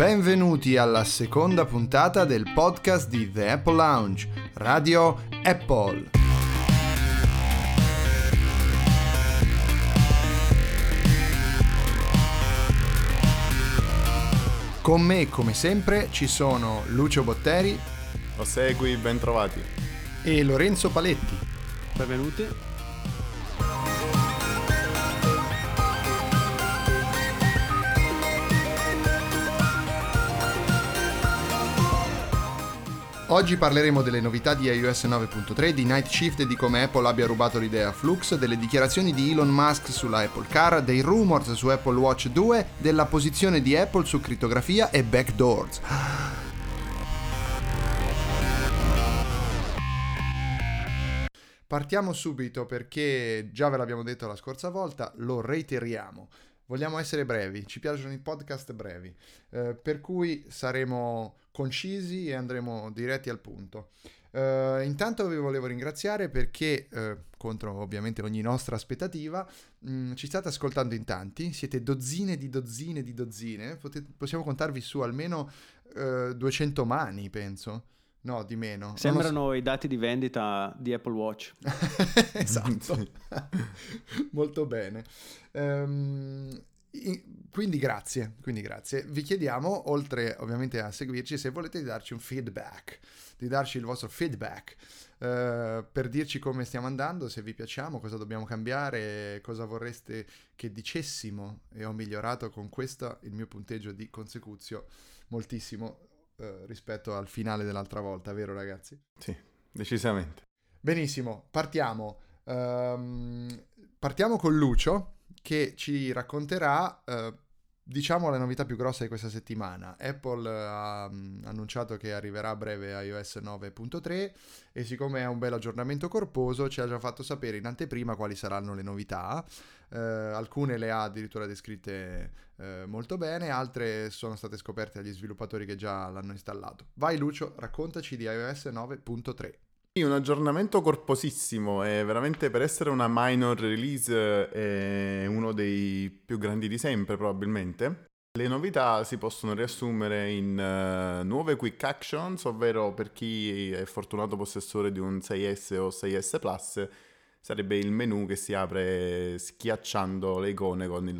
Benvenuti alla seconda puntata del podcast di The Apple Lounge Radio Apple. Con me, come sempre, ci sono Lucio Botteri. Lo segui, bentrovati. E Lorenzo Paletti. Benvenuti. Oggi parleremo delle novità di iOS 9.3, di Night Shift e di come Apple abbia rubato l'idea a Flux, delle dichiarazioni di Elon Musk sulla Apple Car, dei rumors su Apple Watch 2, della posizione di Apple su crittografia e backdoors. Partiamo subito perché già ve l'abbiamo detto la scorsa volta, lo reiteriamo. Vogliamo essere brevi, ci piacciono i podcast brevi, per cui saremo concisi e andremo diretti al punto. Intanto vi volevo ringraziare perché, contro ovviamente ogni nostra aspettativa, ci state ascoltando in tanti, siete dozzine, possiamo contarvi su almeno 200 mani, penso. No, di meno. Sembrano i dati di vendita di Apple Watch. Esatto. Molto bene. Quindi grazie. Vi chiediamo, oltre ovviamente a seguirci, se volete di darci il vostro feedback, per dirci come stiamo andando, se vi piacciamo, cosa dobbiamo cambiare, cosa vorreste che dicessimo. E ho migliorato con questo il mio punteggio di consecuzio moltissimo rispetto al finale dell'altra volta, vero ragazzi? Sì, decisamente. Benissimo, partiamo. Partiamo con Lucio che ci racconterà, diciamo, la novità più grossa di questa settimana. Apple ha annunciato che arriverà a breve iOS 9.3 e siccome è un bel aggiornamento corposo ci ha già fatto sapere in anteprima quali saranno le novità. Alcune le ha addirittura descritte molto bene, altre sono state scoperte agli sviluppatori che già l'hanno installato. Vai Lucio, raccontaci di iOS 9.3. Un aggiornamento corposissimo, è veramente, per essere una minor release, è uno dei più grandi di sempre probabilmente. Le novità si possono riassumere in nuove quick actions, ovvero per chi è fortunato possessore di un 6S o 6S Plus sarebbe il menu che si apre schiacciando le icone con il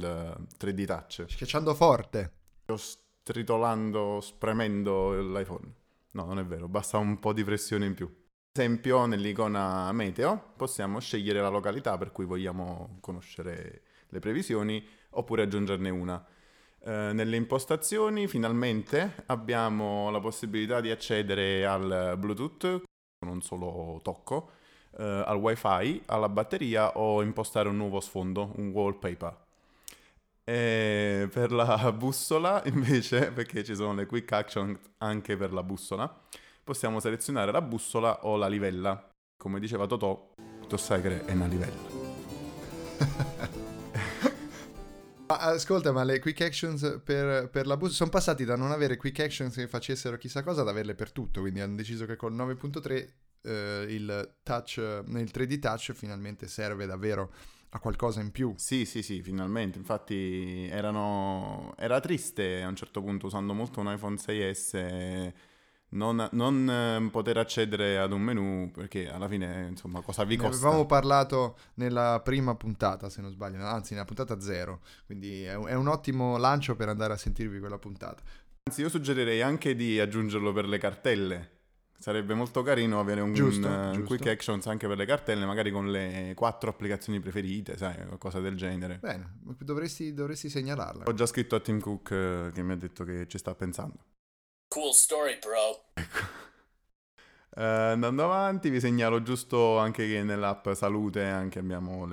3D Touch. Schiacciando forte. Sto stritolando, spremendo l'iPhone. No, non è vero, basta un po' di pressione in più. Per esempio nell'icona meteo possiamo scegliere la località per cui vogliamo conoscere le previsioni oppure aggiungerne una. Nelle impostazioni finalmente abbiamo la possibilità di accedere al Bluetooth con un solo tocco, al Wi-Fi, alla batteria o impostare un nuovo sfondo, un wallpaper. E per la bussola invece, perché ci sono le quick action anche per la bussola, possiamo selezionare la bussola o la livella. Come diceva Totò, tu sai che è una livella. Ascolta, ma le quick actions per la bussola sono passati da non avere quick actions che facessero chissà cosa ad averle per tutto, quindi hanno deciso che con 9.3 il 3D touch finalmente serve davvero a qualcosa in più. Sì, finalmente. Infatti era triste a un certo punto, usando molto un iPhone 6S, non poter accedere ad un menu, perché alla fine, insomma, cosa vi costa? Ne avevamo parlato nella prima puntata, se non sbaglio, anzi nella puntata 0, quindi è un ottimo lancio per andare a sentirvi quella puntata. Anzi, io suggerirei anche di aggiungerlo per le cartelle. Sarebbe molto carino avere un quick actions anche per le cartelle, magari con le 4 applicazioni preferite, sai, qualcosa del genere. Bene, dovresti segnalarla. Ho già scritto a Tim Cook che mi ha detto che ci sta pensando. Cool story, bro. Andando avanti vi segnalo giusto anche che nell'app salute anche abbiamo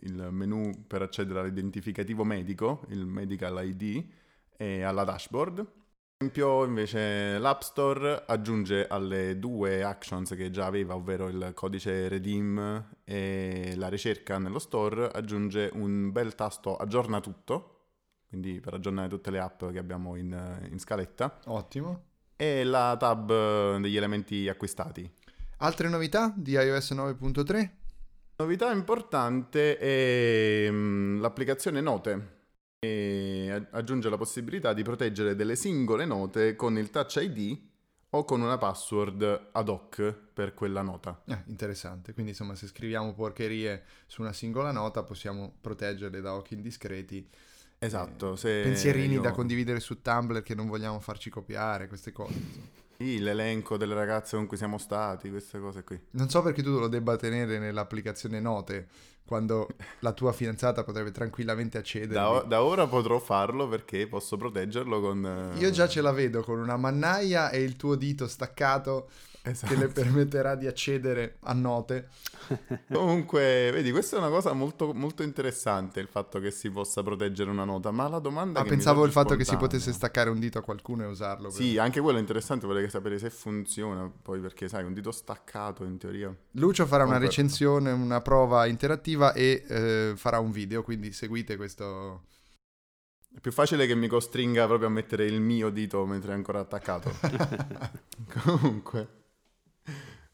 il menu per accedere all'identificativo medico, il medical ID, e alla dashboard. Per esempio invece l'App Store aggiunge alle 2 actions che già aveva, ovvero il codice redeem e la ricerca nello store, aggiunge un bel tasto aggiorna tutto. Quindi per aggiornare tutte le app che abbiamo in scaletta. Ottimo. E la tab degli elementi acquistati. Altre novità di iOS 9.3? Novità importante è l'applicazione Note. e aggiunge la possibilità di proteggere delle singole note con il Touch ID o con una password ad hoc per quella nota. Interessante, quindi insomma se scriviamo porcherie su una singola nota possiamo proteggerle da occhi indiscreti. Esatto. Se pensierini da condividere su Tumblr che non vogliamo farci copiare, queste cose. Sì, l'elenco delle ragazze con cui siamo stati, queste cose qui. Non so perché tu lo debba tenere nell'applicazione note, quando la tua fidanzata potrebbe tranquillamente accedere. Da ora potrò farlo perché posso proteggerlo con... Io già ce la vedo con una mannaia e il tuo dito staccato, esatto, che le permetterà di accedere a note. Comunque, vedi, questa è una cosa molto, molto interessante, il fatto che si possa proteggere una nota, ma la domanda che pensavo il fatto spontanea, che si potesse staccare un dito a qualcuno e usarlo. Sì, anche quello è interessante, vorrei sapere se funziona, poi perché sai, un dito staccato in teoria... Lucio farà una recensione, una prova interattiva e farà un video, quindi seguite questo. È più facile che mi costringa proprio a mettere il mio dito mentre è ancora attaccato.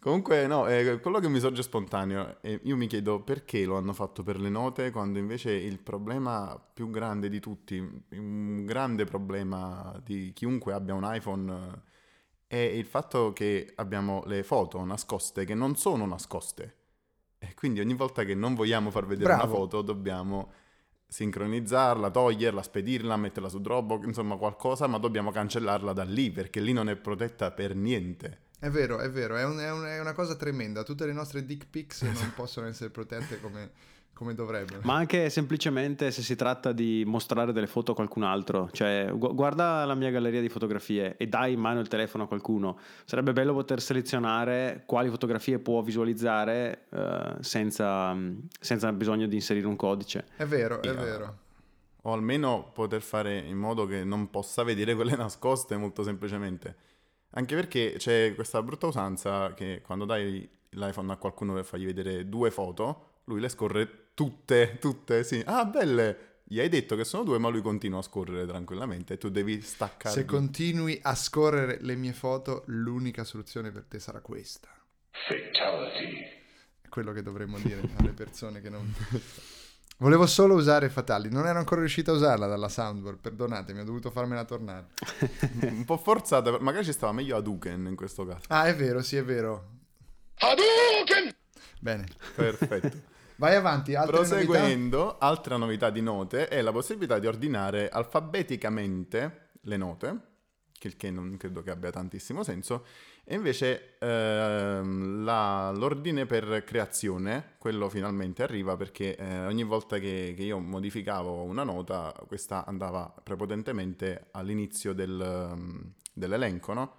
Comunque no, quello che mi sorge spontaneo, io mi chiedo perché lo hanno fatto per le note quando invece il problema più grande di tutti, un grande problema di chiunque abbia un iPhone, è il fatto che abbiamo le foto nascoste che non sono nascoste. Quindi ogni volta che non vogliamo far vedere una foto dobbiamo sincronizzarla, toglierla, spedirla, metterla su Dropbox, insomma qualcosa, ma dobbiamo cancellarla da lì perché lì non è protetta per niente. È vero, è una cosa tremenda. Tutte le nostre dick pics non possono essere protette come dovrebbero. Ma anche semplicemente se si tratta di mostrare delle foto a qualcun altro, cioè guarda la mia galleria di fotografie e dai in mano il telefono a qualcuno, sarebbe bello poter selezionare quali fotografie può visualizzare senza bisogno di inserire un codice. È vero. O almeno poter fare in modo che non possa vedere quelle nascoste molto semplicemente. Anche perché c'è questa brutta usanza che quando dai l'iPhone a qualcuno per fargli vedere due foto, lui le scorre tutte, sì. Ah, belle! Gli hai detto che sono due, ma lui continua a scorrere tranquillamente. Tu devi staccarti. Se continui a scorrere le mie foto, l'unica soluzione per te sarà questa. Fatality. È quello che dovremmo dire alle persone che non... Volevo solo usare Fatali, non ero ancora riuscito a usarla dalla soundboard, perdonatemi, ho dovuto farmela tornare. Un po' forzata, magari ci stava meglio Hadouken in questo caso. Ah, è vero, sì, è vero. Hadouken! Bene. Perfetto. Vai avanti, altra novità di note è la possibilità di ordinare alfabeticamente le note, che non credo che abbia tantissimo senso, e invece l'ordine per creazione, quello finalmente arriva, perché ogni volta che io modificavo una nota, questa andava prepotentemente all'inizio dell'elenco, no?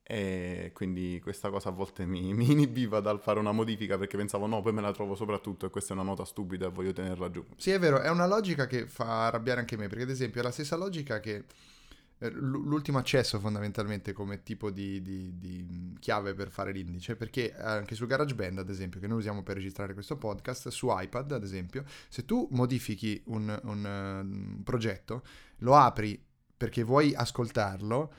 E quindi questa cosa a volte mi inibiva dal fare una modifica perché pensavo no, poi me la trovo soprattutto e questa è una nota stupida e voglio tenerla giù. Sì, è vero, è una logica che fa arrabbiare anche me, perché ad esempio è la stessa logica che l'ultimo accesso fondamentalmente come tipo di chiave per fare l'indice, perché anche su GarageBand ad esempio, che noi usiamo per registrare questo podcast, su iPad ad esempio, se tu modifichi un progetto, lo apri perché vuoi ascoltarlo,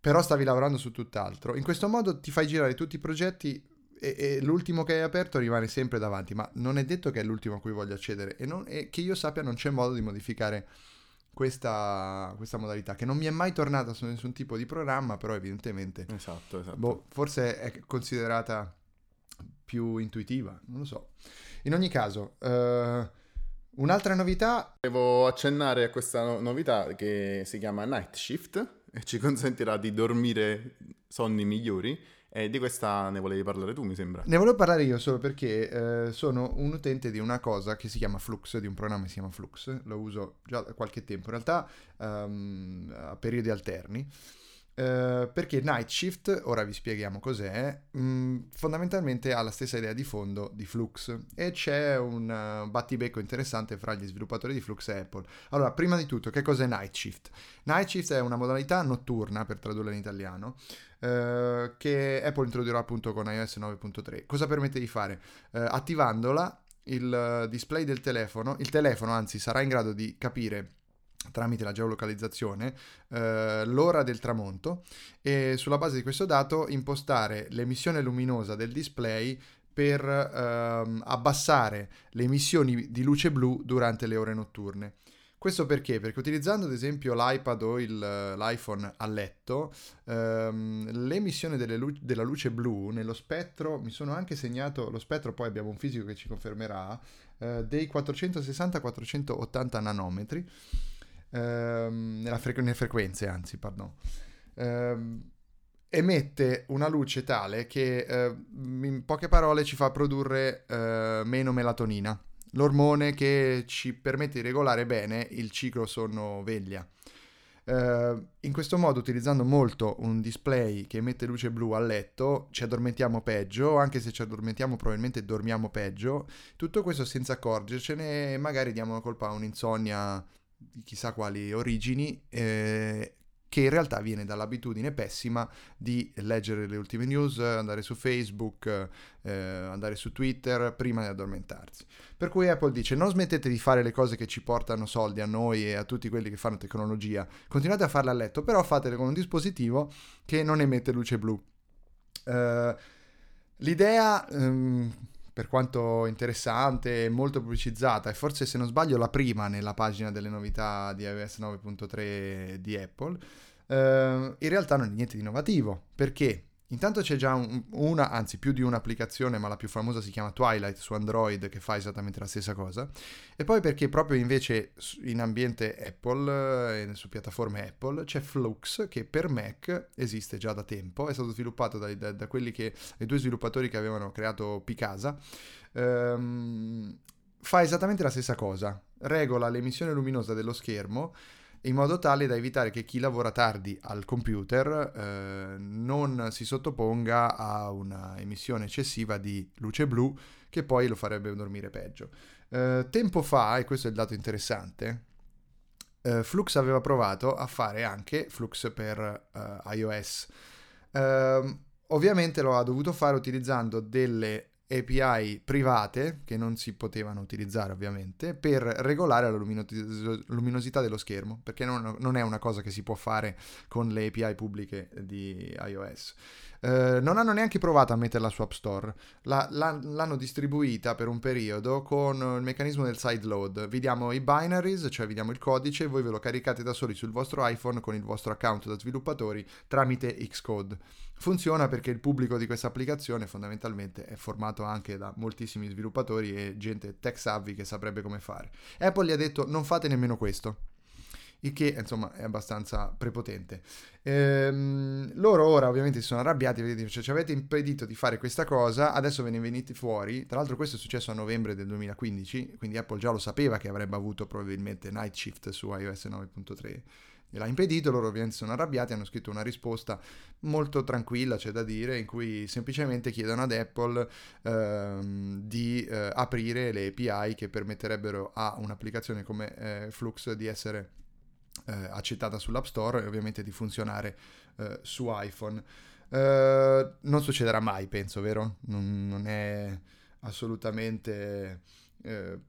però stavi lavorando su tutt'altro. In questo modo ti fai girare tutti i progetti e l'ultimo che hai aperto rimane sempre davanti, ma non è detto che è l'ultimo a cui voglio accedere e che io sappia non c'è modo di modificare questa modalità, che non mi è mai tornata su nessun tipo di programma, però evidentemente esatto. Forse è considerata più intuitiva, non lo so. In ogni caso... un'altra novità... Devo accennare a questa novità che si chiama Night Shift e ci consentirà di dormire sonni migliori, e di questa ne volevi parlare tu, mi sembra. Ne volevo parlare io solo perché sono un utente di una cosa che si chiama Flux, di un programma che si chiama Flux, lo uso già da qualche tempo, in realtà a periodi alterni. Perché Night Shift, ora vi spieghiamo cos'è, fondamentalmente ha la stessa idea di fondo di Flux e c'è un battibecco interessante fra gli sviluppatori di Flux e Apple. Allora, prima di tutto, che cos'è Night Shift? Night Shift è una modalità notturna, per tradurla in italiano, che Apple introdurrà appunto con iOS 9.3. Cosa permette di fare? Attivandola, il display del telefono, sarà in grado di capire tramite la geolocalizzazione l'ora del tramonto e sulla base di questo dato impostare l'emissione luminosa del display per abbassare le emissioni di luce blu durante le ore notturne. Questo perché? Perché utilizzando ad esempio l'iPad o l'iPhone a letto, l'emissione della luce blu nello spettro, mi sono anche segnato lo spettro, poi abbiamo un fisico che ci confermerà, dei 460-480 nanometri, nelle frequenze anzi, perdono. Emette una luce tale che in poche parole ci fa produrre meno melatonina, l'ormone che ci permette di regolare bene il ciclo sonno-veglia. In questo modo, utilizzando molto un display che emette luce blu a letto, ci addormentiamo peggio, anche se ci addormentiamo probabilmente dormiamo peggio, tutto questo senza accorgercene, magari diamo la colpa a un'insonnia di chissà quali origini, che in realtà viene dall'abitudine pessima di leggere le ultime news, andare su Facebook, andare su Twitter prima di addormentarsi. Per cui Apple dice: non smettete di fare le cose che ci portano soldi a noi e a tutti quelli che fanno tecnologia, continuate a farle a letto, però fatele con un dispositivo che non emette luce blu. L'idea... per quanto interessante, molto pubblicizzata, e forse se non sbaglio la prima nella pagina delle novità di iOS 9.3 di Apple, in realtà non è niente di innovativo, perché intanto c'è già una, anzi più di un'applicazione, ma la più famosa si chiama Twilight su Android, che fa esattamente la stessa cosa, e poi perché proprio invece in ambiente Apple, su piattaforme Apple, c'è Flux, che per Mac esiste già da tempo, è stato sviluppato da quelli che, i due sviluppatori che avevano creato Picasa, fa esattamente la stessa cosa, regola l'emissione luminosa dello schermo, in modo tale da evitare che chi lavora tardi al computer non si sottoponga a una emissione eccessiva di luce blu che poi lo farebbe dormire peggio. Tempo fa, e questo è il dato interessante, Flux aveva provato a fare anche Flux per iOS. Ovviamente lo ha dovuto fare utilizzando delle API private che non si potevano utilizzare ovviamente per regolare la luminosità dello schermo, perché non è una cosa che si può fare con le API pubbliche di iOS. Non hanno neanche provato a metterla su App Store, l'hanno distribuita per un periodo con il meccanismo del sideload: vi diamo i binaries, cioè vi diamo il codice, voi ve lo caricate da soli sul vostro iPhone con il vostro account da sviluppatori tramite Xcode. Funziona perché il pubblico di questa applicazione fondamentalmente è formato anche da moltissimi sviluppatori e gente tech savvy che saprebbe come fare. Apple gli ha detto: non fate nemmeno questo. Il che, insomma, è abbastanza prepotente. Loro ora ovviamente si sono arrabbiati, vedete, cioè, ci avete impedito di fare questa cosa, adesso ve ne venite fuori. Tra l'altro questo è successo a novembre del 2015, quindi Apple già lo sapeva che avrebbe avuto probabilmente Night Shift su iOS 9.3. L'ha impedito, loro ovviamente sono arrabbiati, hanno scritto una risposta molto tranquilla, c'è da dire, in cui semplicemente chiedono ad Apple di aprire le API che permetterebbero a un'applicazione come Flux di essere accettata sull'App Store e ovviamente di funzionare su iPhone. Non succederà mai, penso, vero? Non è assolutamente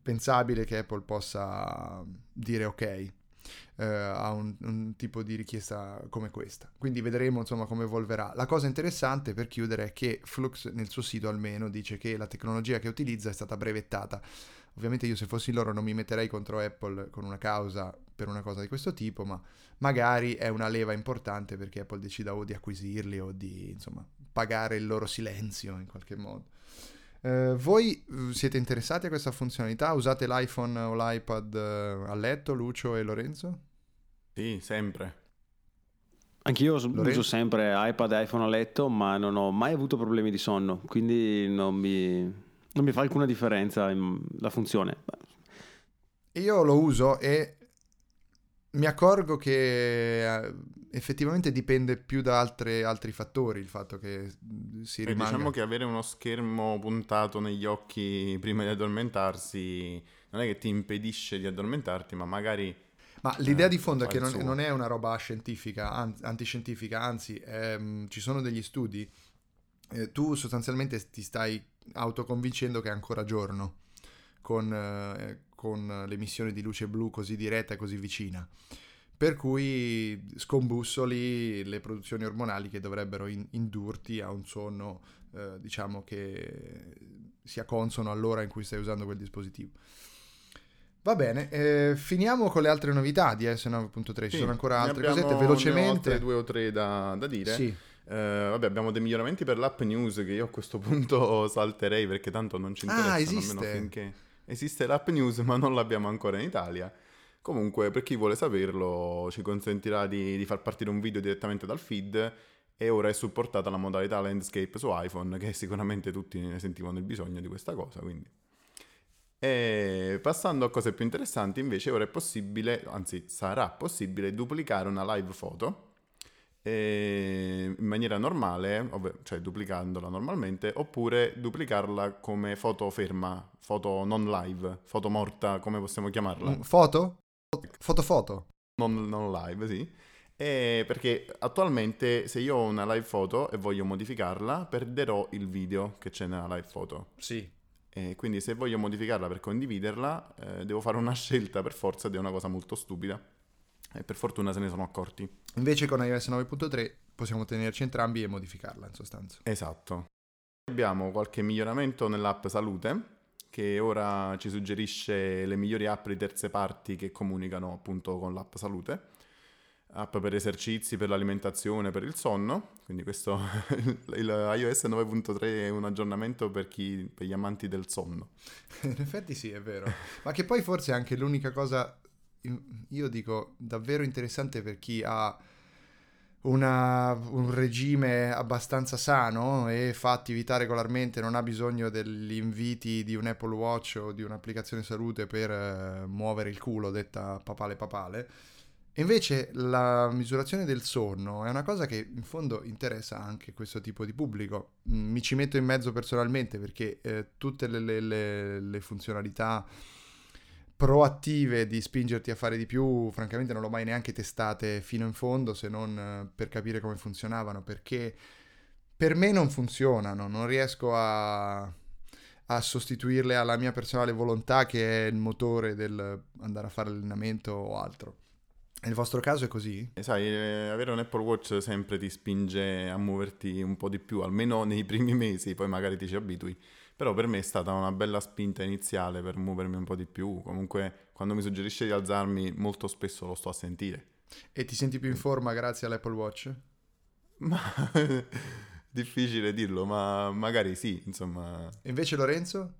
pensabile che Apple possa dire ok a un tipo di richiesta come questa, quindi vedremo insomma come evolverà. La cosa interessante, per chiudere, è che Flux nel suo sito almeno dice che la tecnologia che utilizza è stata brevettata. Ovviamente io, se fossi loro, non mi metterei contro Apple con una causa per una cosa di questo tipo, ma magari è una leva importante perché Apple decida o di acquisirli o di, insomma, pagare il loro silenzio in qualche modo. Voi siete interessati a questa funzionalità? Usate l'iPhone o l'iPad a letto, Lucio e Lorenzo? Sì, sempre. Anch'io uso sempre iPad e iPhone a letto, ma non ho mai avuto problemi di sonno, quindi non mi fa alcuna differenza la funzione. Io lo uso e mi accorgo che effettivamente dipende più da altri fattori il fatto che si rimanga. Diciamo che avere uno schermo puntato negli occhi prima di addormentarsi non è che ti impedisce di addormentarti, ma magari... Ma l'idea di fondo è che non è una roba scientifica, antiscientifica, anzi ci sono degli studi, tu sostanzialmente ti stai autoconvincendo che è ancora giorno con l'emissione di luce blu così diretta e così vicina, per cui scombussoli le produzioni ormonali che dovrebbero indurti a un sonno diciamo che sia consono all'ora in cui stai usando quel dispositivo. Va bene, finiamo con le altre novità di iOS 9.3, ci sono ancora altre cosette, velocemente. Altre due o tre da dire. Sì. Vabbè, abbiamo dei miglioramenti per l'app news che io a questo punto salterei perché tanto non ci interessa. Ah, esiste? Finché esiste l'app news ma non l'abbiamo ancora in Italia. Comunque, per chi vuole saperlo, ci consentirà di far partire un video direttamente dal feed e ora è supportata la modalità landscape su iPhone, che sicuramente tutti ne sentivano il bisogno di questa cosa, quindi. E passando a cose più interessanti, invece, ora è possibile, anzi sarà possibile, duplicare una live foto in maniera normale, cioè duplicandola normalmente, oppure duplicarla come foto ferma, foto non live, foto morta, come possiamo chiamarla? Foto? Foto? Non live, sì. E perché attualmente se io ho una live foto e voglio modificarla, perderò il video che c'è nella live foto. Sì. E quindi se voglio modificarla per condividerla, devo fare una scelta per forza ed è una cosa molto stupida. E per fortuna se ne sono accorti. Invece con iOS 9.3 possiamo tenerci entrambi e modificarla in sostanza. Esatto. Abbiamo qualche miglioramento nell'app Salute, che ora ci suggerisce le migliori app di terze parti che comunicano appunto con l'app Salute. App per esercizi, per l'alimentazione, per il sonno, quindi questo il iOS 9.3 è un aggiornamento per gli amanti del sonno. In effetti sì, è vero, ma che poi forse è anche l'unica cosa, io dico, davvero interessante per chi ha un regime abbastanza sano e fa attività regolarmente, non ha bisogno degli inviti di un Apple Watch o di un'applicazione salute per muovere il culo, detta papale. Invece la misurazione del sonno è una cosa che in fondo interessa anche questo tipo di pubblico. Mi ci metto in mezzo personalmente perché tutte le funzionalità proattive di spingerti a fare di più, francamente non l'ho mai neanche testate fino in fondo, se non per capire come funzionavano, perché per me non funzionano, non riesco a sostituirle alla mia personale volontà che è il motore del andare a fare allenamento o altro. Nel vostro caso è così? Sai, avere un Apple Watch sempre ti spinge a muoverti un po' di più, almeno nei primi mesi, poi magari ti ci abitui. Però per me è stata una bella spinta iniziale per muovermi un po' di più. Comunque, quando mi suggerisce di alzarmi, molto spesso lo sto a sentire. E ti senti più in forma grazie all'Apple Watch? Ma difficile dirlo, ma magari sì, insomma. E invece Lorenzo?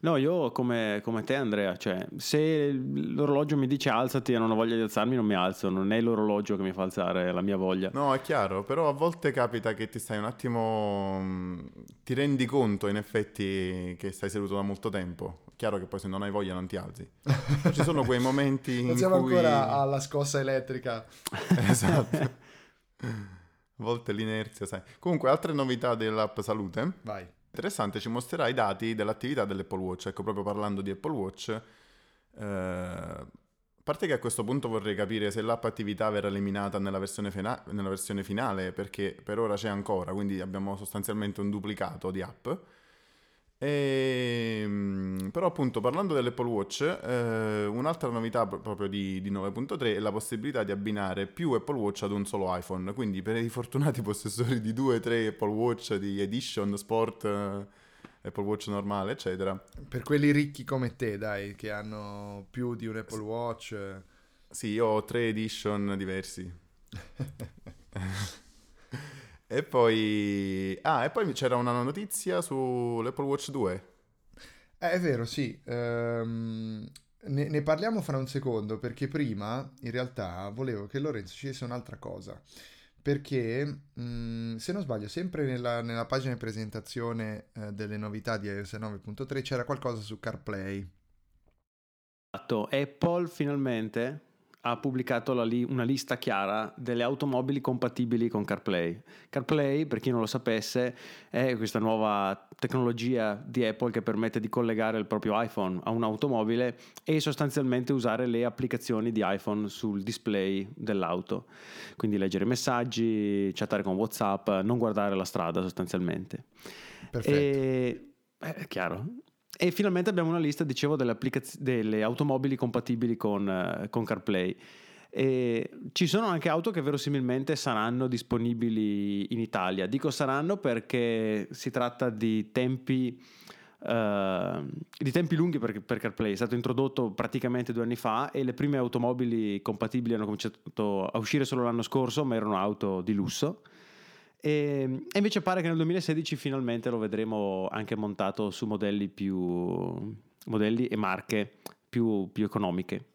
No, io come te Andrea, cioè se l'orologio mi dice alzati e non ho voglia di alzarmi non mi alzo, non è l'orologio che mi fa alzare, è la mia voglia. No, è chiaro, però a volte capita che ti stai un attimo, ti rendi conto in effetti che stai seduto da molto tempo, chiaro che poi se non hai voglia non ti alzi. Ci sono quei momenti in cui... siamo ancora alla scossa elettrica. Esatto, a volte l'inerzia, sai. Comunque altre novità dell'app Salute. Vai. Interessante, ci mostrerà i dati dell'attività dell'Apple Watch, ecco, proprio parlando di Apple Watch, a parte che a questo punto vorrei capire se l'app attività verrà eliminata nella versione finale, perché per ora c'è ancora, quindi abbiamo sostanzialmente un duplicato di app. Però appunto parlando dell'Apple Watch, un'altra novità proprio di 9.3 è la possibilità di abbinare più Apple Watch ad un solo iPhone, quindi per i fortunati possessori di 2-3 Apple Watch, di Edition, Sport, Apple Watch normale eccetera, per quelli ricchi come te dai, che hanno più di un Apple Watch. Sì, io ho 3 Edition diversi. E poi c'era una notizia sull'Apple Watch 2. È vero, sì. Ne parliamo fra un secondo, perché prima in realtà volevo che Lorenzo ci desse un'altra cosa. Perché, se non sbaglio, sempre nella pagina di presentazione delle novità di iOS 9.3 c'era qualcosa su CarPlay. Esatto, Apple finalmente ha pubblicato una lista chiara delle automobili compatibili con CarPlay. CarPlay, per chi non lo sapesse, è questa nuova tecnologia di Apple che permette di collegare il proprio iPhone a un'automobile e sostanzialmente usare le applicazioni di iPhone sul display dell'auto. Quindi leggere i messaggi, chattare con WhatsApp, non guardare la strada sostanzialmente. Perfetto. È chiaro. E finalmente abbiamo una lista, dicevo, delle automobili compatibili con CarPlay. E ci sono anche auto che verosimilmente saranno disponibili in Italia. Dico saranno perché si tratta di tempi di tempi lunghi per CarPlay. È stato introdotto praticamente 2 anni fa e le prime automobili compatibili hanno cominciato a uscire solo l'anno scorso, ma erano auto di lusso. E invece pare che nel 2016 finalmente lo vedremo anche montato su modelli e marche più economiche.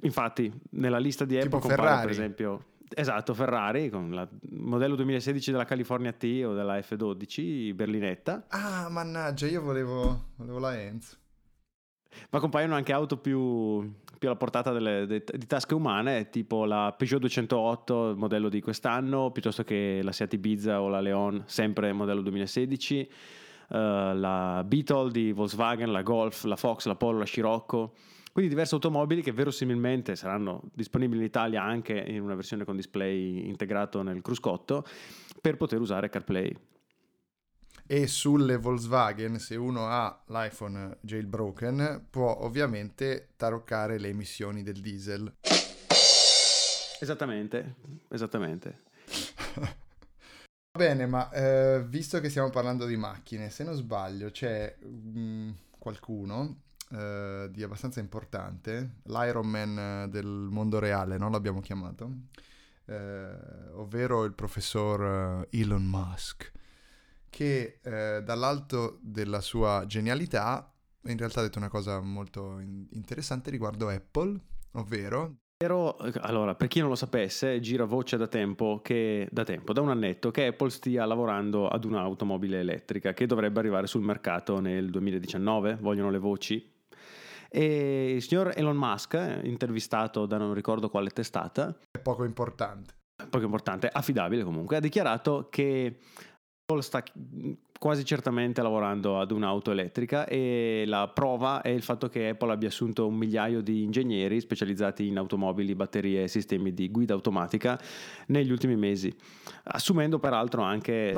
Infatti nella lista di Apple compare per esempio Ferrari con il modello 2016 della California T o della F12 Berlinetta. Ah, mannaggia, io volevo la Enzo. Ma compaiono anche auto più alla portata di tasche umane, tipo la Peugeot 208, modello di quest'anno, piuttosto che la Seat Ibiza o la Leon, sempre modello 2016, la Beetle di Volkswagen, la Golf, la Fox, la Polo, la Scirocco. Quindi diverse automobili che verosimilmente saranno disponibili in Italia anche in una versione con display integrato nel cruscotto per poter usare CarPlay. E sulle Volkswagen, se uno ha l'iPhone jailbroken, può ovviamente taroccare le emissioni del diesel. Esattamente. Va bene, ma visto che stiamo parlando di macchine, se non sbaglio c'è qualcuno... di abbastanza importante, l'Iron Man del mondo reale, no? L'abbiamo chiamato, ovvero il professor Elon Musk, che dall'alto della sua genialità in realtà ha detto una cosa molto interessante riguardo Apple, ovvero... Allora, per chi non lo sapesse, gira voce da un annetto, che Apple stia lavorando ad un'automobile elettrica che dovrebbe arrivare sul mercato nel 2019, vogliono le voci. E il signor Elon Musk, intervistato da non ricordo quale testata, è poco importante, affidabile comunque, ha dichiarato che Apple sta quasi certamente lavorando ad un'auto elettrica e la prova è il fatto che Apple abbia assunto un migliaio di ingegneri specializzati in automobili, batterie e sistemi di guida automatica negli ultimi mesi, assumendo peraltro anche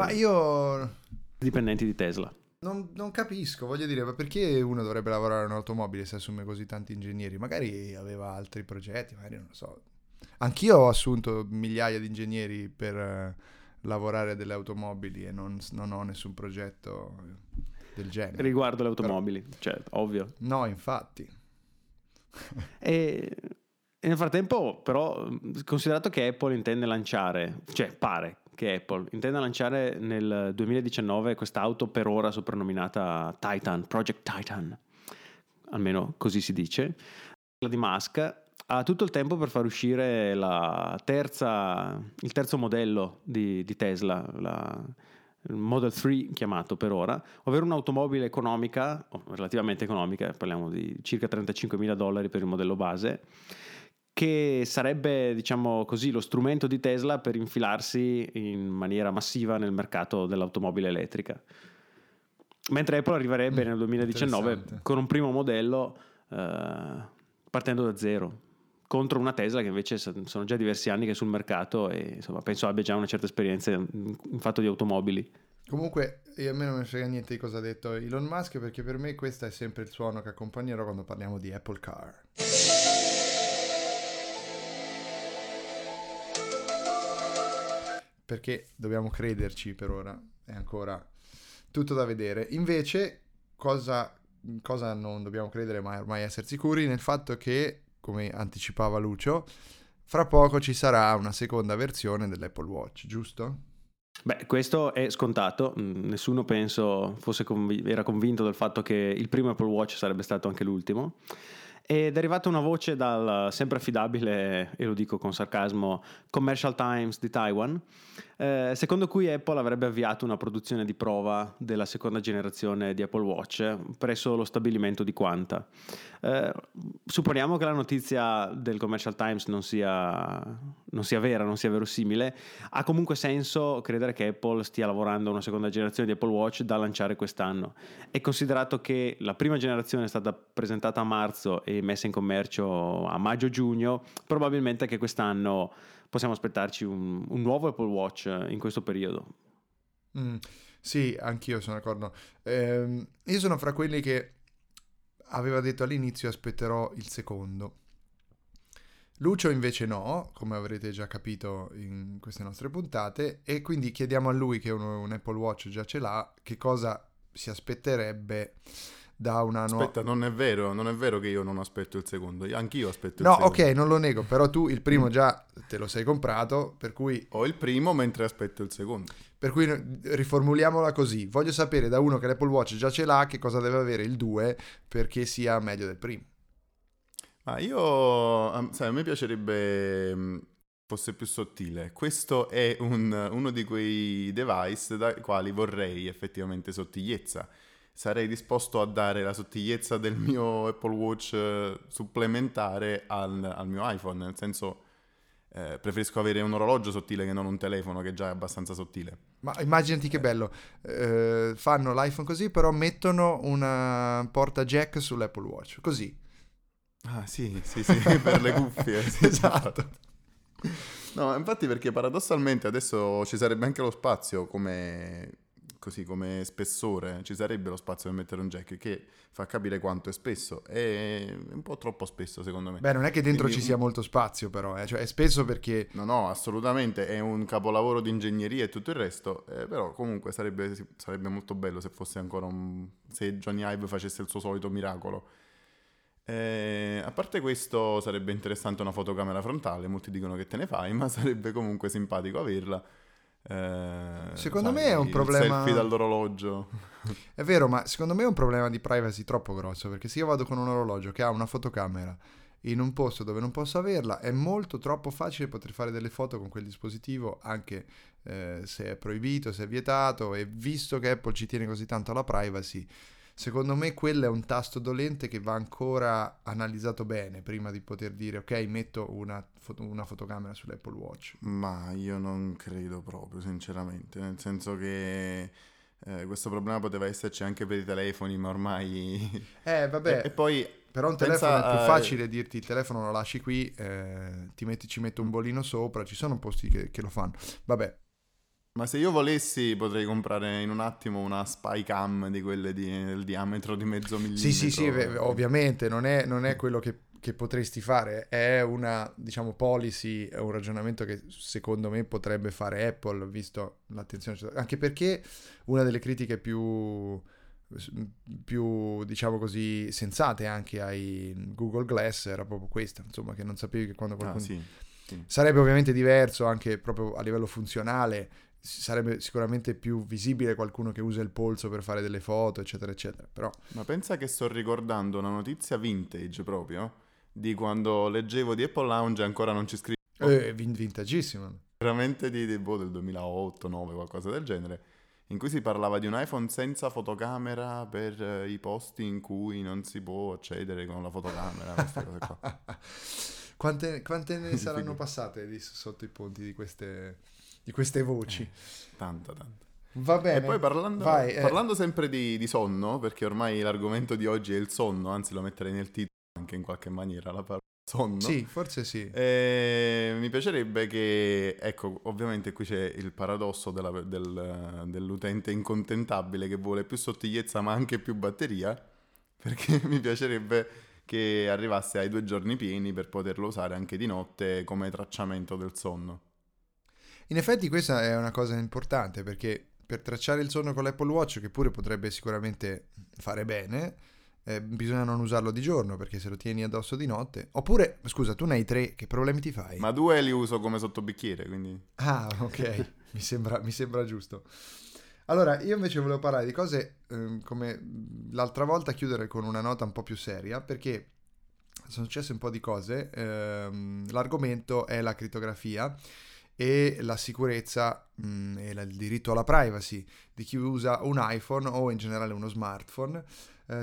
dipendenti di Tesla. Non capisco, voglio dire, ma perché uno dovrebbe lavorare in un'automobile se assume così tanti ingegneri? Magari aveva altri progetti, magari non lo so. Anch'io ho assunto migliaia di ingegneri per... lavorare delle automobili e non ho nessun progetto del genere riguardo le automobili. Però... cioè, ovvio. No, infatti. E nel frattempo, però, considerato che Apple intende lanciare, cioè pare che Apple intenda lanciare nel 2019 quest'auto per ora soprannominata Titan, Project Titan, almeno così si dice, la di Musk ha tutto il tempo per far uscire il terzo modello di Tesla, il Model 3 chiamato per ora, ovvero un'automobile economica, relativamente economica, parliamo di circa $35,000 per il modello base, che sarebbe, diciamo così, lo strumento di Tesla per infilarsi in maniera massiva nel mercato dell'automobile elettrica. Mentre Apple arriverebbe nel 2019 con un primo modello partendo da zero, contro una Tesla che invece sono già diversi anni che è sul mercato e insomma penso abbia già una certa esperienza in fatto di automobili. Comunque a me non mi frega niente di cosa ha detto Elon Musk, perché per me questo è sempre il suono che accompagnerò quando parliamo di Apple Car. Perché dobbiamo crederci, per ora è ancora tutto da vedere. Invece cosa non dobbiamo credere, ma ormai essere sicuri nel fatto che, come anticipava Lucio, fra poco ci sarà una seconda versione dell'Apple Watch, giusto? Beh, questo è scontato, nessuno penso fosse era convinto del fatto che il primo Apple Watch sarebbe stato anche l'ultimo. Ed è arrivata una voce dal sempre affidabile, e lo dico con sarcasmo, Commercial Times di Taiwan, secondo cui Apple avrebbe avviato una produzione di prova della seconda generazione di Apple Watch presso lo stabilimento di Quanta. Supponiamo che la notizia del Commercial Times non sia vera, non sia verosimile. Ha comunque senso credere che Apple stia lavorando a una seconda generazione di Apple Watch da lanciare quest'anno. E considerato che la prima generazione è stata presentata a marzo e messa in commercio a maggio-giugno, probabilmente che quest'anno possiamo aspettarci un nuovo Apple Watch in questo periodo. Sì, anch'io sono d'accordo. Io sono fra quelli che aveva detto all'inizio aspetterò il secondo. Lucio invece no, come avrete già capito in queste nostre puntate, e quindi chiediamo a lui, che un Apple Watch già ce l'ha, che cosa si aspetterebbe da una nuova... Aspetta, non è vero che io non aspetto il secondo, anch'io aspetto il secondo. No, ok, non lo nego, però tu il primo già te lo sei comprato, per cui... Ho il primo mentre aspetto il secondo. Per cui riformuliamola così, voglio sapere da uno che l'Apple Watch già ce l'ha che cosa deve avere il 2 perché sia meglio del primo. Ma io, sai, a me piacerebbe fosse più sottile. Questo è uno di quei device dai quali vorrei effettivamente sottigliezza. Sarei disposto a dare la sottigliezza del mio Apple Watch supplementare al mio iPhone, nel senso preferisco avere un orologio sottile che non un telefono che già è abbastanza sottile. Ma immaginati che bello, fanno l'iPhone così però mettono una porta jack sull'Apple Watch, così. Ah sì, per le cuffie, sì, esatto. No, infatti perché paradossalmente adesso ci sarebbe anche lo spazio come spessore, ci sarebbe lo spazio per mettere un jack, che fa capire quanto è spesso. È un po' troppo spesso secondo me. Beh, non è che dentro ci sia molto spazio però, cioè è spesso perché... No, assolutamente, è un capolavoro di ingegneria e tutto il resto, però comunque sarebbe molto bello se fosse ancora se Johnny Ive facesse il suo solito miracolo. A parte questo sarebbe interessante una fotocamera frontale, molti dicono che te ne fai, ma sarebbe comunque simpatico averla. Secondo me è un problema. Selfie dall'orologio. È vero, ma secondo me è un problema di privacy troppo grosso, perché se io vado con un orologio che ha una fotocamera in un posto dove non posso averla, è molto troppo facile poter fare delle foto con quel dispositivo, anche se è proibito, se è vietato, e visto che Apple ci tiene così tanto alla privacy, secondo me quello è un tasto dolente che va ancora analizzato bene prima di poter dire ok, metto una fotocamera sull'Apple Watch. Ma io non credo proprio, sinceramente, nel senso che questo problema poteva esserci anche per i telefoni, ma ormai... vabbè, e poi però un telefono è più facile dirti il telefono lo lasci qui, ci metto un bolino sopra, ci sono posti che lo fanno, vabbè. Ma se io volessi potrei comprare in un attimo una spy cam di quelle del diametro di mezzo millimetro. Sì, ovviamente non è quello che potresti fare, è una, diciamo, policy, è un ragionamento che secondo me potrebbe fare Apple, visto l'attenzione, anche perché una delle critiche più diciamo così sensate anche ai Google Glass era proprio questa, insomma, che non sapevi che quando qualcuno... Sì. Sarebbe ovviamente diverso anche proprio a livello funzionale, sarebbe sicuramente più visibile qualcuno che usa il polso per fare delle foto, eccetera eccetera, però... Ma pensa che sto ricordando una notizia vintage proprio di quando leggevo di Apple Lounge, ancora non ci scrivo, vintagissima, veramente del 2008-2009, qualcosa del genere, in cui si parlava di un iPhone senza fotocamera per i posti in cui non si può accedere con la fotocamera, queste cose qua. Quante ne saranno passate sotto i ponti di queste voci? Tanta. Va bene. E poi parlando sempre di sonno, perché ormai l'argomento di oggi è il sonno, anzi lo metterei nel titolo anche in qualche maniera, la parola sonno. Sì, forse sì. Mi piacerebbe che, ecco, ovviamente qui c'è il paradosso dell'utente incontentabile che vuole più sottigliezza ma anche più batteria, perché mi piacerebbe che arrivasse ai 2 giorni pieni per poterlo usare anche di notte come tracciamento del sonno. In effetti questa è una cosa importante, perché per tracciare il sonno con l'Apple Watch, che pure potrebbe sicuramente fare bene, bisogna non usarlo di giorno, perché se lo tieni addosso di notte... Oppure, scusa, tu ne hai 3, che problemi ti fai? Ma 2 li uso come sottobicchiere, quindi... Ah, ok, mi sembra giusto. Allora, io invece volevo parlare di cose come l'altra volta, chiudere con una nota un po' più seria, perché sono successe un po' di cose, l'argomento è la crittografia e la sicurezza e il diritto alla privacy di chi usa un iPhone o in generale uno smartphone,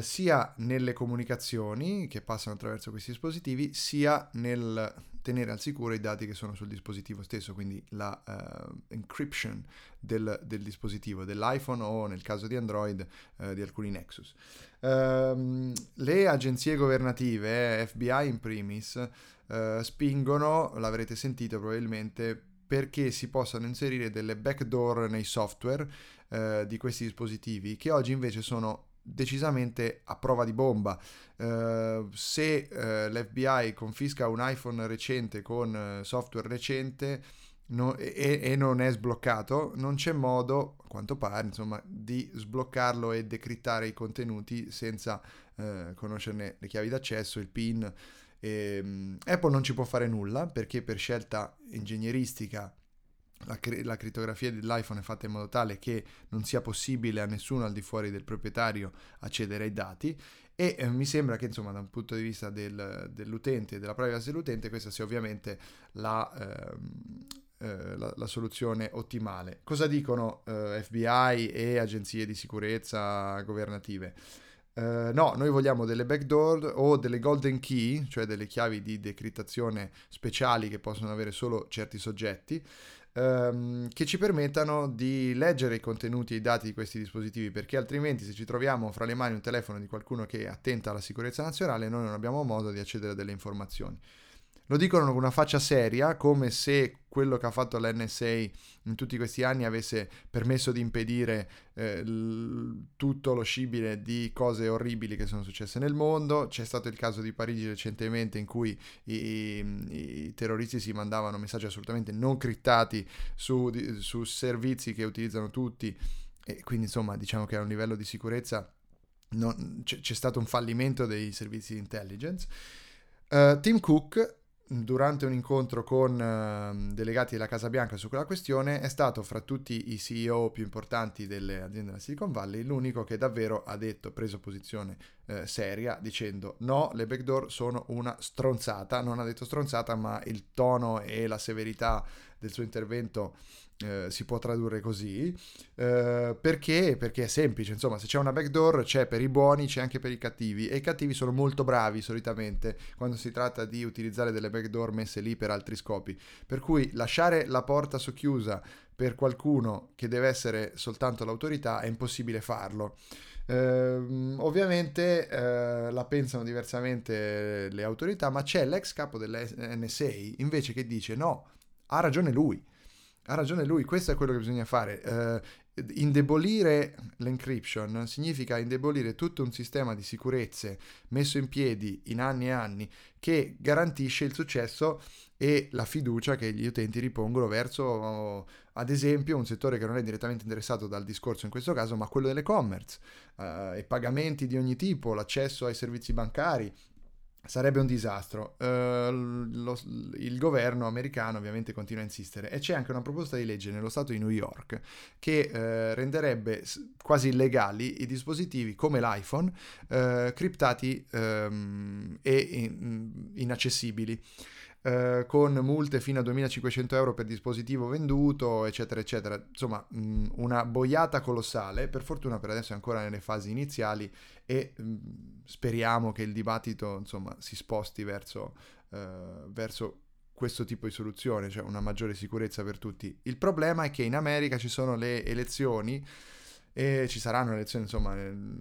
sia nelle comunicazioni che passano attraverso questi dispositivi, sia nel tenere al sicuro i dati che sono sul dispositivo stesso, quindi la encryption del dispositivo, dell'iPhone o nel caso di Android di alcuni Nexus. Le agenzie governative, FBI in primis, spingono, l'avrete sentito probabilmente, perché si possano inserire delle backdoor nei software di questi dispositivi, che oggi invece sono decisamente a prova di bomba. Se l'FBI confisca un iPhone recente con software recente, e non è sbloccato, non c'è modo, a quanto pare, insomma, di sbloccarlo e decrittare i contenuti senza conoscerne le chiavi d'accesso, il PIN. Apple non ci può fare nulla perché per scelta ingegneristica la crittografia dell'iPhone è fatta in modo tale che non sia possibile a nessuno al di fuori del proprietario accedere ai dati, e mi sembra che, insomma, da un punto di vista dell'utente, della privacy dell'utente, questa sia ovviamente la soluzione ottimale. Cosa dicono FBI e agenzie di sicurezza governative? No, noi vogliamo delle backdoor o delle golden key, cioè delle chiavi di decrittazione speciali che possono avere solo certi soggetti, che ci permettano di leggere i contenuti e i dati di questi dispositivi, perché altrimenti, se ci troviamo fra le mani un telefono di qualcuno che attenta alla sicurezza nazionale, noi non abbiamo modo di accedere a delle informazioni. Lo dicono con una faccia seria, come se quello che ha fatto l'NSA in tutti questi anni avesse permesso di impedire tutto lo scibile di cose orribili che sono successe nel mondo. C'è stato il caso di Parigi recentemente in cui i terroristi si mandavano messaggi assolutamente non crittati su servizi che utilizzano tutti, e quindi, insomma, diciamo che a un livello di sicurezza c'è stato un fallimento dei servizi di intelligence. Tim Cook, durante un incontro con delegati della Casa Bianca su quella questione, è stato, fra tutti i CEO più importanti delle aziende della Silicon Valley, l'unico che davvero ha detto, preso posizione seria, dicendo: no, le backdoor sono una stronzata. Non ha detto stronzata, ma il tono e la severità del suo intervento si può tradurre così, perché è semplice, insomma, se c'è una backdoor c'è per i buoni, c'è anche per i cattivi, e i cattivi sono molto bravi solitamente quando si tratta di utilizzare delle backdoor messe lì per altri scopi, per cui lasciare la porta socchiusa per qualcuno che deve essere soltanto l'autorità è impossibile farlo. Ovviamente la pensano diversamente le autorità, ma c'è l'ex capo dell'NSA invece che dice: no, ha ragione lui. Ha ragione lui, questo è quello che bisogna fare. Indebolire l'encryption significa indebolire tutto un sistema di sicurezze messo in piedi in anni e anni, che garantisce il successo e la fiducia che gli utenti ripongono verso, ad esempio, un settore che non è direttamente interessato dal discorso in questo caso, ma quello dell'e-commerce, e pagamenti di ogni tipo, l'accesso ai servizi bancari. Sarebbe un disastro. Il governo americano ovviamente continua a insistere, e c'è anche una proposta di legge nello stato di New York che renderebbe quasi illegali i dispositivi come l'iPhone criptati e inaccessibili, con multe fino a €2.500 per dispositivo venduto, eccetera eccetera. Insomma, una boiata colossale. Per fortuna per adesso è ancora nelle fasi iniziali, e speriamo che il dibattito, insomma, si sposti verso questo tipo di soluzione, cioè una maggiore sicurezza per tutti. Il problema è che in America ci sono le elezioni, e ci saranno elezioni, insomma,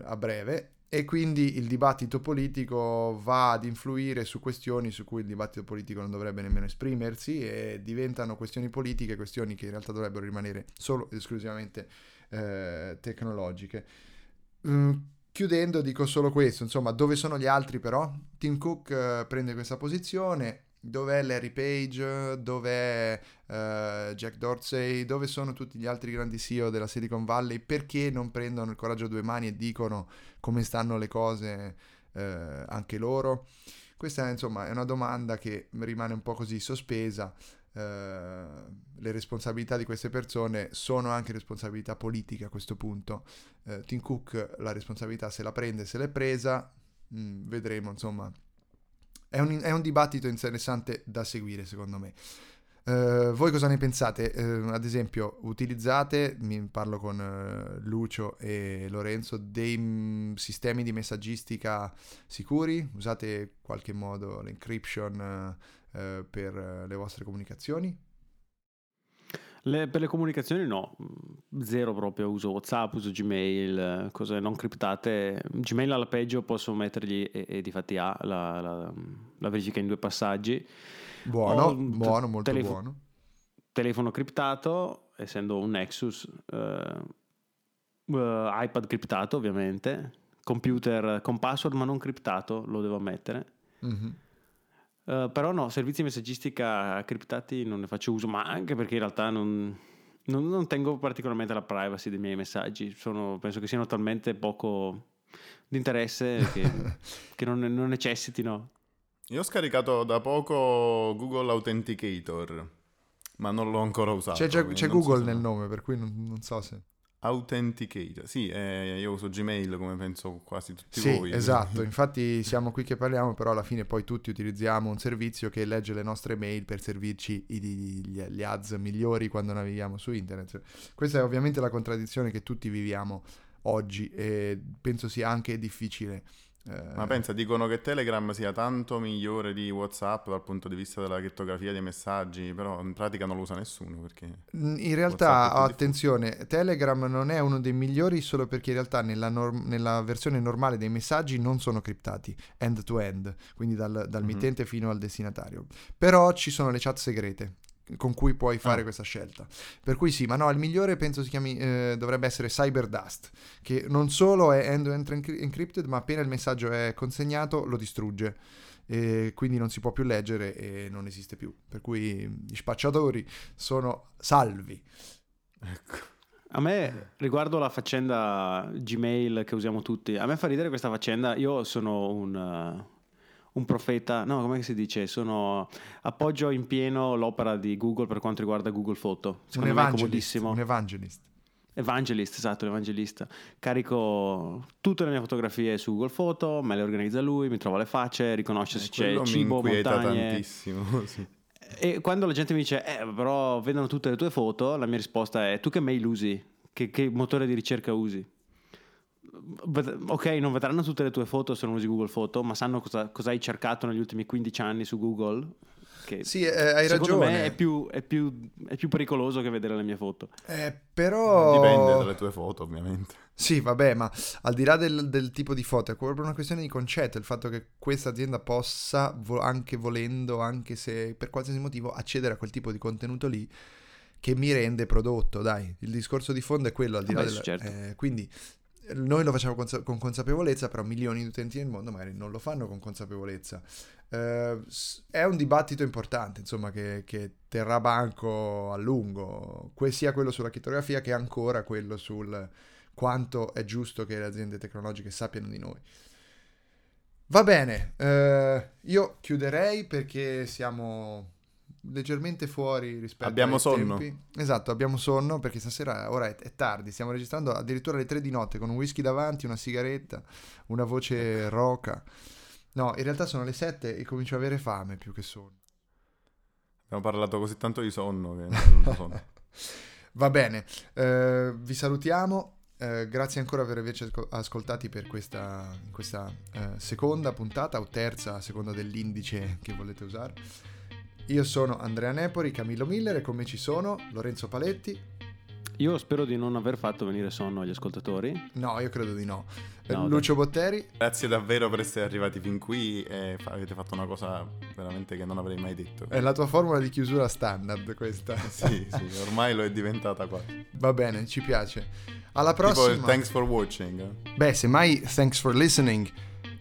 a breve, e quindi il dibattito politico va ad influire su questioni su cui il dibattito politico non dovrebbe nemmeno esprimersi, e diventano questioni politiche, questioni che in realtà dovrebbero rimanere solo ed esclusivamente tecnologiche. Chiudendo dico solo questo, insomma: dove sono gli altri però? Tim Cook prende questa posizione. Dov'è Larry Page? Dov'è Jack Dorsey? Dove sono tutti gli altri grandi CEO della Silicon Valley? Perché non prendono il coraggio a due mani e dicono come stanno le cose anche loro? Questa, insomma, è una domanda che rimane un po' così sospesa. Le responsabilità di queste persone sono anche responsabilità politiche a questo punto. Tim Cook la responsabilità se la prende, se l'è presa. Vedremo, insomma. È un dibattito interessante da seguire, secondo me. Voi cosa ne pensate? Ad esempio, utilizzate, mi parlo con Lucio e Lorenzo, dei sistemi di messaggistica sicuri? Usate in qualche modo l'encryption per le vostre comunicazioni? Per le comunicazioni no, zero proprio. Uso WhatsApp, uso Gmail, cose non criptate. Gmail alla peggio posso mettergli, e difatti ha la verifica in due passaggi. Buono, molto buono. Telefono criptato, essendo un Nexus, iPad criptato ovviamente, computer con password ma non criptato, lo devo ammettere. Però no, servizi di messaggistica criptati non ne faccio uso, ma anche perché in realtà non tengo particolarmente la privacy dei miei messaggi. Penso che siano talmente poco di interesse che non necessitino. Io ho scaricato da poco Google Authenticator, ma non l'ho ancora usato. C'è Google nel nome, per cui non so se... Authenticator, sì, io uso Gmail come penso quasi tutti voi. Sì, esatto, infatti siamo qui che parliamo, però alla fine poi tutti utilizziamo un servizio che legge le nostre mail per servirci gli ads migliori quando navighiamo su internet. Questa è ovviamente la contraddizione che tutti viviamo oggi e penso sia anche difficile. Ma pensa, dicono che Telegram sia tanto migliore di WhatsApp dal punto di vista della crittografia dei messaggi, però in pratica non lo usa nessuno, perché in realtà, attenzione, Telegram non è uno dei migliori solo perché in realtà nella versione normale dei messaggi non sono criptati end to end, quindi dal mittente fino al destinatario, però ci sono le chat segrete con cui puoi fare questa scelta, per cui sì, ma no, il migliore penso si chiami dovrebbe essere Cyberdust, che non solo è end-to-end encrypted, ma appena il messaggio è consegnato lo distrugge, quindi non si può più leggere e non esiste più, per cui gli spacciatori sono salvi, ecco. A me, riguardo la faccenda Gmail che usiamo tutti, a me fa ridere questa faccenda. Io sono un profeta, no, come si dice? Appoggio in pieno l'opera di Google per quanto riguarda Google Photo. Secondo me è comodissimo. Un evangelist. Evangelist, esatto, l'evangelista. Carico tutte le mie fotografie su Google Photo, me le organizza lui, mi trova le facce, riconosce se c'è cibo, montagne. Tantissimo, sì. E quando la gente mi dice, però vedono tutte le tue foto, la mia risposta è, tu che mail usi? Che motore di ricerca usi? Ok, non vedranno tutte le tue foto se non usi Google Photo, ma sanno cosa hai cercato negli ultimi 15 anni su Google. Che sì, hai secondo ragione. Me è più pericoloso che vedere le mie foto. Però dipende dalle tue foto, ovviamente. Sì, vabbè, ma al di là del tipo di foto è proprio una questione di concetto, il fatto che questa azienda possa, anche volendo, anche se per qualsiasi motivo, accedere a quel tipo di contenuto lì, che mi rende prodotto, dai. Il discorso di fondo è quello, al di là certo. Quindi noi lo facciamo con consapevolezza, però milioni di utenti nel mondo magari non lo fanno con consapevolezza. È un dibattito importante, insomma, che terrà banco a lungo, sia quello sulla crittografia che ancora quello sul quanto è giusto che le aziende tecnologiche sappiano di noi. Va bene, io chiuderei perché siamo leggermente fuori rispetto ai tempi. Esatto, abbiamo sonno perché stasera ora è tardi, stiamo registrando addirittura alle 3 di notte con un whisky davanti, una sigaretta, una voce roca. No, in realtà sono le 7 e comincio a avere fame più che sonno. Abbiamo parlato così tanto di sonno che non sonno. Va bene, vi salutiamo. Grazie ancora per averci ascoltati per questa seconda puntata o terza, a seconda dell'indice che volete usare. Io sono Andrea Nepori, Camillo Miller e con me ci sono Lorenzo Paletti. Io spero di non aver fatto venire sonno agli ascoltatori. No, io credo di no. Lucio Botteri. Grazie davvero per essere arrivati fin qui e avete fatto una cosa veramente che non avrei mai detto. È la tua formula di chiusura standard questa. sì, ormai lo è diventata qua. Va bene, ci piace. Alla prossima. Tipo thanks for watching. Beh, semmai thanks for listening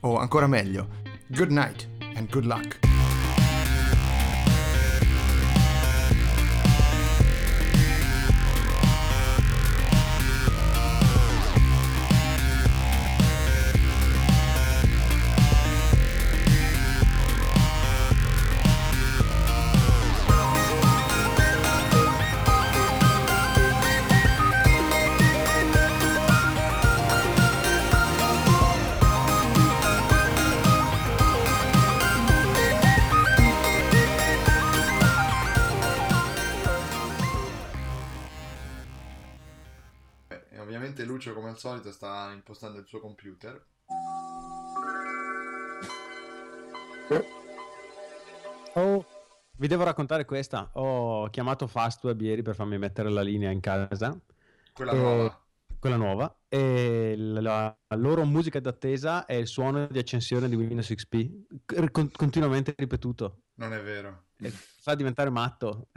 o ancora meglio good night and good luck. Come al solito sta impostando il suo computer. Oh, vi devo raccontare questa. Ho chiamato Fastweb ieri per farmi mettere la linea in casa, quella nuova, e la loro musica d'attesa è il suono di accensione di Windows XP continuamente ripetuto. Non è vero, fa diventare matto.